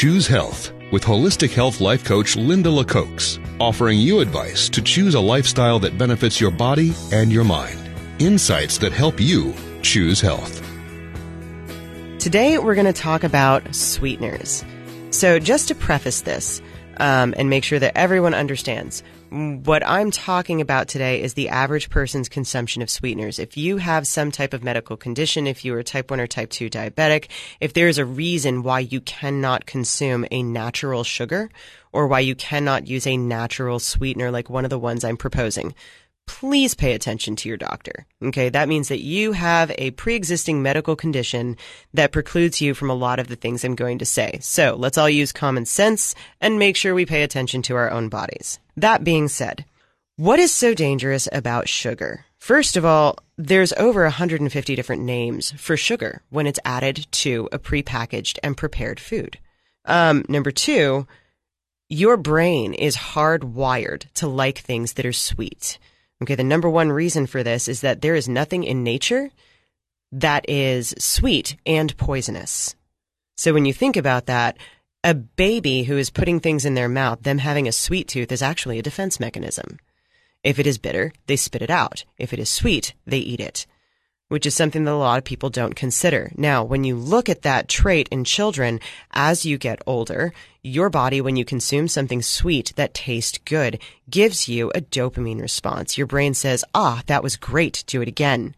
Choose Health with Holistic Health Life Coach Linda LeCocq, offering you advice to choose a lifestyle that benefits your body and your mind. Insights that help you choose health. Today, we're going to talk about sweeteners. So just to preface this and make sure that everyone understands, what I'm talking about today is the average person's consumption of sweeteners. If you have some type of medical condition, if you are type 1 or type 2 diabetic, if there is a reason why you cannot consume a natural sugar or why you cannot use a natural sweetener like one of the ones I'm proposing, please pay attention to your doctor. Okay, that means that you have a pre-existing medical condition that precludes you from a lot of the things I'm going to say. So let's all use common sense and make sure we pay attention to our own bodies. That being said, what is so dangerous about sugar? First of all, there's over 150 different names for sugar when it's added to a prepackaged and prepared food. Number two, your brain is hardwired to like things that are sweet. Okay, the number one reason for this is that there is nothing in nature that is sweet and poisonous. So when you think about that, a baby who is putting things in their mouth, them having a sweet tooth is actually a defense mechanism. If it is bitter, they spit it out. If it is sweet, they eat it, which is something that a lot of people don't consider. Now, when you look at that trait in children, as you get older, your body, when you consume something sweet that tastes good, gives you a dopamine response. Your brain says, that was great. Do it again.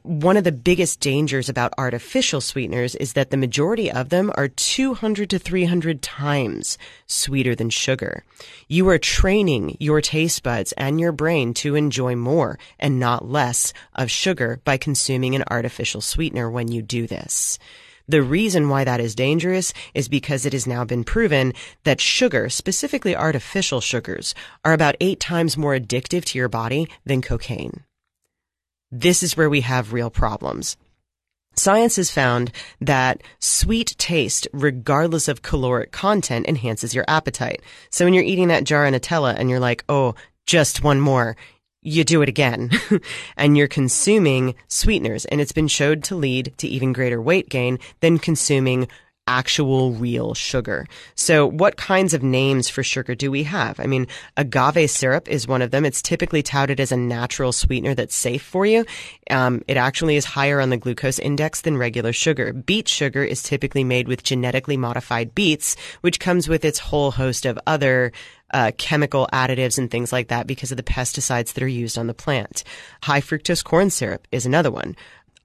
One of the biggest dangers about artificial sweeteners is that the majority of them are 200 to 300 times sweeter than sugar. You are training your taste buds and your brain to enjoy more and not less of sugar by consuming an artificial sweetener when you do this. The reason why that is dangerous is because it has now been proven that sugar, specifically artificial sugars, are about 8 times more addictive to your body than cocaine. This is where we have real problems. Science has found that sweet taste, regardless of caloric content, enhances your appetite. So when you're eating that jar of Nutella and you're like, oh, just one more, you do it again and you're consuming sweeteners, and it's been shown to lead to even greater weight gain than consuming actual real sugar. So what kinds of names for sugar do we have? I mean, agave syrup is one of them. It's typically touted as a natural sweetener that's safe for you. It actually is higher on the glucose index than regular sugar. Beet sugar is typically made with genetically modified beets, which comes with its whole host of other chemical additives and things like that because of the pesticides that are used on the plant. High fructose corn syrup is another one.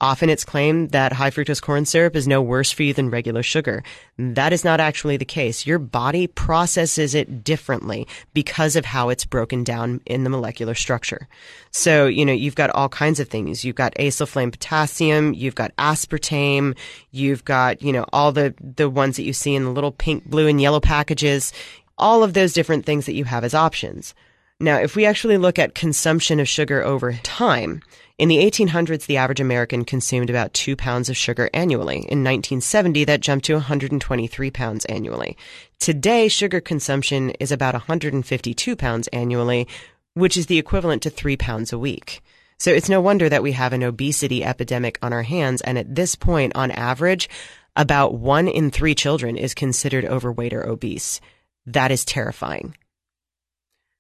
Often it's claimed that high fructose corn syrup is no worse for you than regular sugar. That is not actually the case. Your body processes it differently because of how it's broken down in the molecular structure. So, you've got all kinds of things. You've got acesulfame potassium, you've got aspartame, you've got, all the ones that you see in the little pink, blue, and yellow packages, all of those different things that you have as options. Now, if we actually look at consumption of sugar over time, in the 1800s, the average American consumed about 2 pounds of sugar annually. In 1970, that jumped to 123 pounds annually. Today, sugar consumption is about 152 pounds annually, which is the equivalent to 3 pounds a week. So it's no wonder that we have an obesity epidemic on our hands. And at this point, on average, about 1 in 3 children is considered overweight or obese. That is terrifying.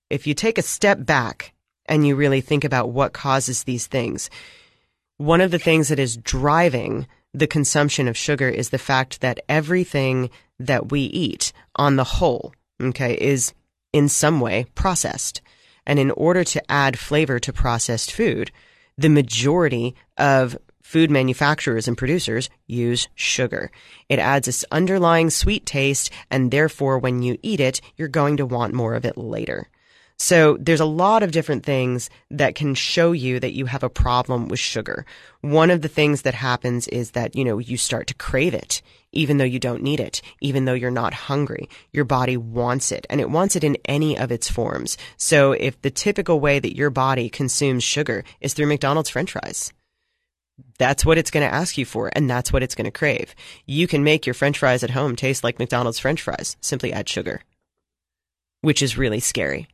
If you take a step back and you really think about what causes these things, one of the things that is driving the consumption of sugar is the fact that everything that we eat on the whole, is in some way processed. And in order to add flavor to processed food, the majority of food manufacturers and producers use sugar. It adds this underlying sweet taste, and therefore when you eat it, you're going to want more of it later. So there's a lot of different things that can show you that you have a problem with sugar. One of the things that happens is that, you start to crave it, even though you don't need it, even though you're not hungry. Your body wants it, and it wants it in any of its forms. So if the typical way that your body consumes sugar is through McDonald's french fries, that's what it's going to ask you for, and that's what it's going to crave. You can make your french fries at home taste like McDonald's french fries. Simply add sugar, which is really scary.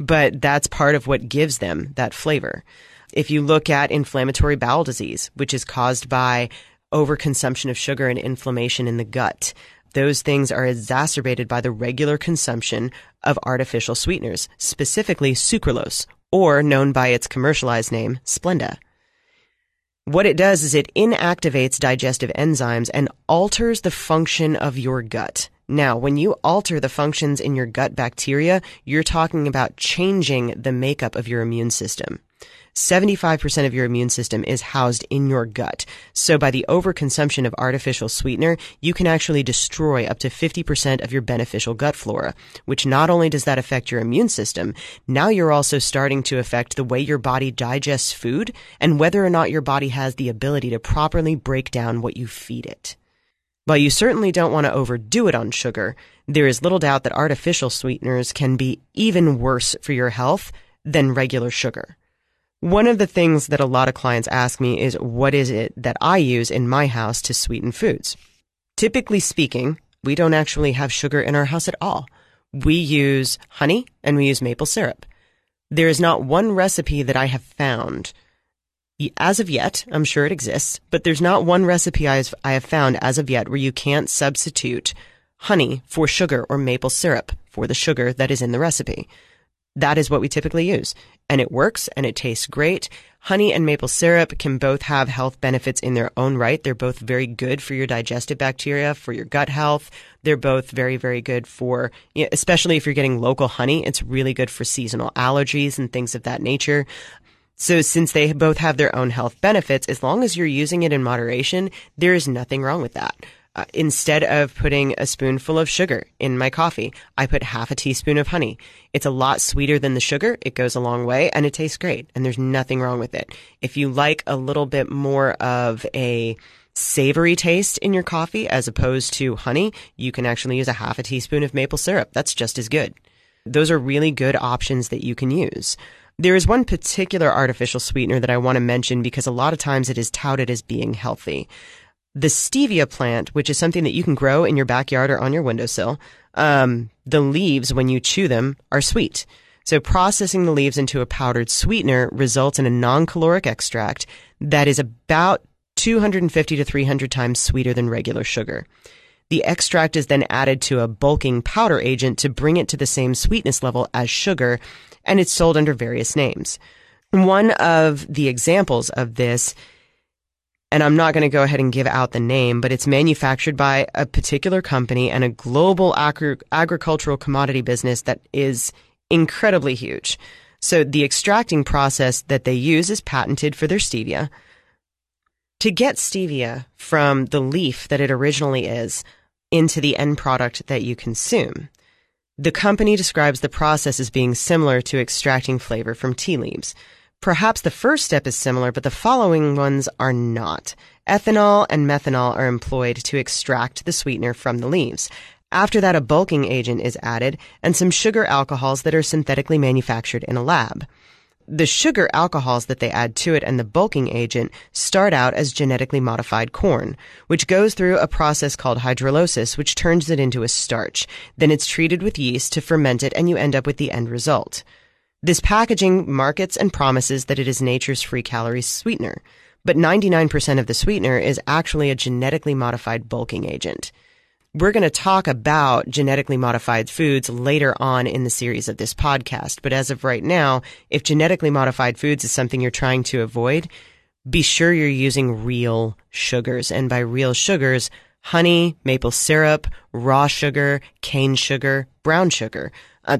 But that's part of what gives them that flavor. If you look at inflammatory bowel disease, which is caused by overconsumption of sugar and inflammation in the gut, those things are exacerbated by the regular consumption of artificial sweeteners, specifically sucralose, or known by its commercialized name, Splenda. What it does is it inactivates digestive enzymes and alters the function of your gut. Now, when you alter the functions in your gut bacteria, you're talking about changing the makeup of your immune system. 75% of your immune system is housed in your gut. So by the overconsumption of artificial sweetener, you can actually destroy up to 50% of your beneficial gut flora, which not only does that affect your immune system, now you're also starting to affect the way your body digests food and whether or not your body has the ability to properly break down what you feed it. While you certainly don't want to overdo it on sugar, there is little doubt that artificial sweeteners can be even worse for your health than regular sugar. One of the things that a lot of clients ask me is, what is it that I use in my house to sweeten foods? Typically speaking, we don't actually have sugar in our house at all. We use honey and we use maple syrup. There is not one recipe that I have found as of yet, I'm sure it exists, but there's not one recipe I have found as of yet where you can't substitute honey for sugar or maple syrup for the sugar that is in the recipe. That is what we typically use, and it works and it tastes great. Honey and maple syrup can both have health benefits in their own right. They're both very good for your digestive bacteria, for your gut health. They're both very, very good for, especially if you're getting local honey, it's really good for seasonal allergies and things of that nature. So since they both have their own health benefits, as long as you're using it in moderation, there is nothing wrong with that. Instead of putting a spoonful of sugar in my coffee, I put half a teaspoon of honey. It's a lot sweeter than the sugar. It goes a long way and it tastes great and there's nothing wrong with it. If you like a little bit more of a savory taste in your coffee as opposed to honey, you can actually use a half a teaspoon of maple syrup. That's just as good. Those are really good options that you can use. There is one particular artificial sweetener that I want to mention because a lot of times it is touted as being healthy. The stevia plant, which is something that you can grow in your backyard or on your windowsill, the leaves, when you chew them, are sweet. So processing the leaves into a powdered sweetener results in a non-caloric extract that is about 250 to 300 times sweeter than regular sugar. The extract is then added to a bulking powder agent to bring it to the same sweetness level as sugar, and it's sold under various names. One of the examples of this, and I'm not going to go ahead and give out the name, but it's manufactured by a particular company and a global agricultural commodity business that is incredibly huge. So the extracting process that they use is patented for their stevia. To get stevia from the leaf that it originally is into the end product that you consume, the company describes the process as being similar to extracting flavor from tea leaves. Perhaps the first step is similar, but the following ones are not. Ethanol and methanol are employed to extract the sweetener from the leaves. After that, a bulking agent is added and some sugar alcohols that are synthetically manufactured in a lab. The sugar alcohols that they add to it and the bulking agent start out as genetically modified corn, which goes through a process called hydrolysis, which turns it into a starch. Then it's treated with yeast to ferment it, and you end up with the end result. This packaging markets and promises that it is nature's free calorie sweetener, but 99% of the sweetener is actually a genetically modified bulking agent. We're going to talk about genetically modified foods later on in the series of this podcast. But as of right now, if genetically modified foods is something you're trying to avoid, be sure you're using real sugars. And by real sugars, honey, maple syrup, raw sugar, cane sugar, brown sugar,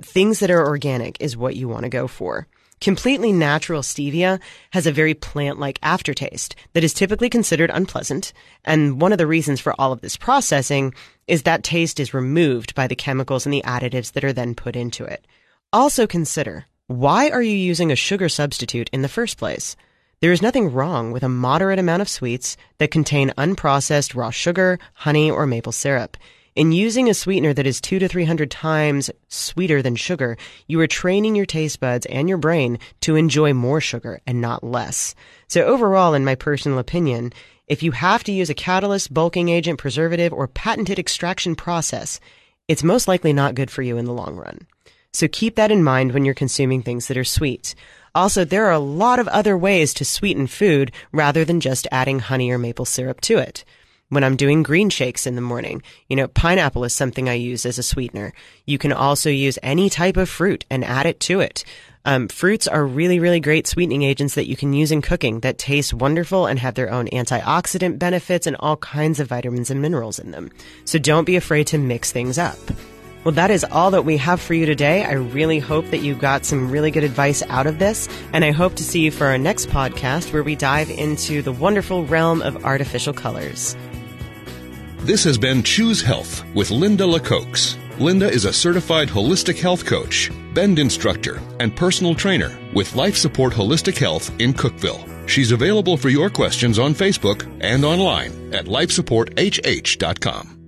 things that are organic is what you want to go for. Completely natural stevia has a very plant-like aftertaste that is typically considered unpleasant, and one of the reasons for all of this processing is that taste is removed by the chemicals and the additives that are then put into it. Also consider, why are you using a sugar substitute in the first place? There is nothing wrong with a moderate amount of sweets that contain unprocessed raw sugar, honey, or maple syrup. In using a sweetener that is 200 to 300 times sweeter than sugar, you are training your taste buds and your brain to enjoy more sugar and not less. So overall, in my personal opinion, if you have to use a catalyst, bulking agent, preservative, or patented extraction process, it's most likely not good for you in the long run. So keep that in mind when you're consuming things that are sweet. Also, there are a lot of other ways to sweeten food rather than just adding honey or maple syrup to it. when I'm doing green shakes in the morning. You know, pineapple is something I use as a sweetener. You can also use any type of fruit and add it to it. Fruits are really, really great sweetening agents that you can use in cooking that taste wonderful and have their own antioxidant benefits and all kinds of vitamins and minerals in them. So don't be afraid to mix things up. Well, that is all that we have for you today. I really hope that you got some really good advice out of this, and I hope to see you for our next podcast where we dive into the wonderful realm of artificial colors. This has been Choose Health with Linda LeCocq. Linda is a certified holistic health coach, bend instructor, and personal trainer with Life Support Holistic Health in Cookville. She's available for your questions on Facebook and online at lifesupporthh.com.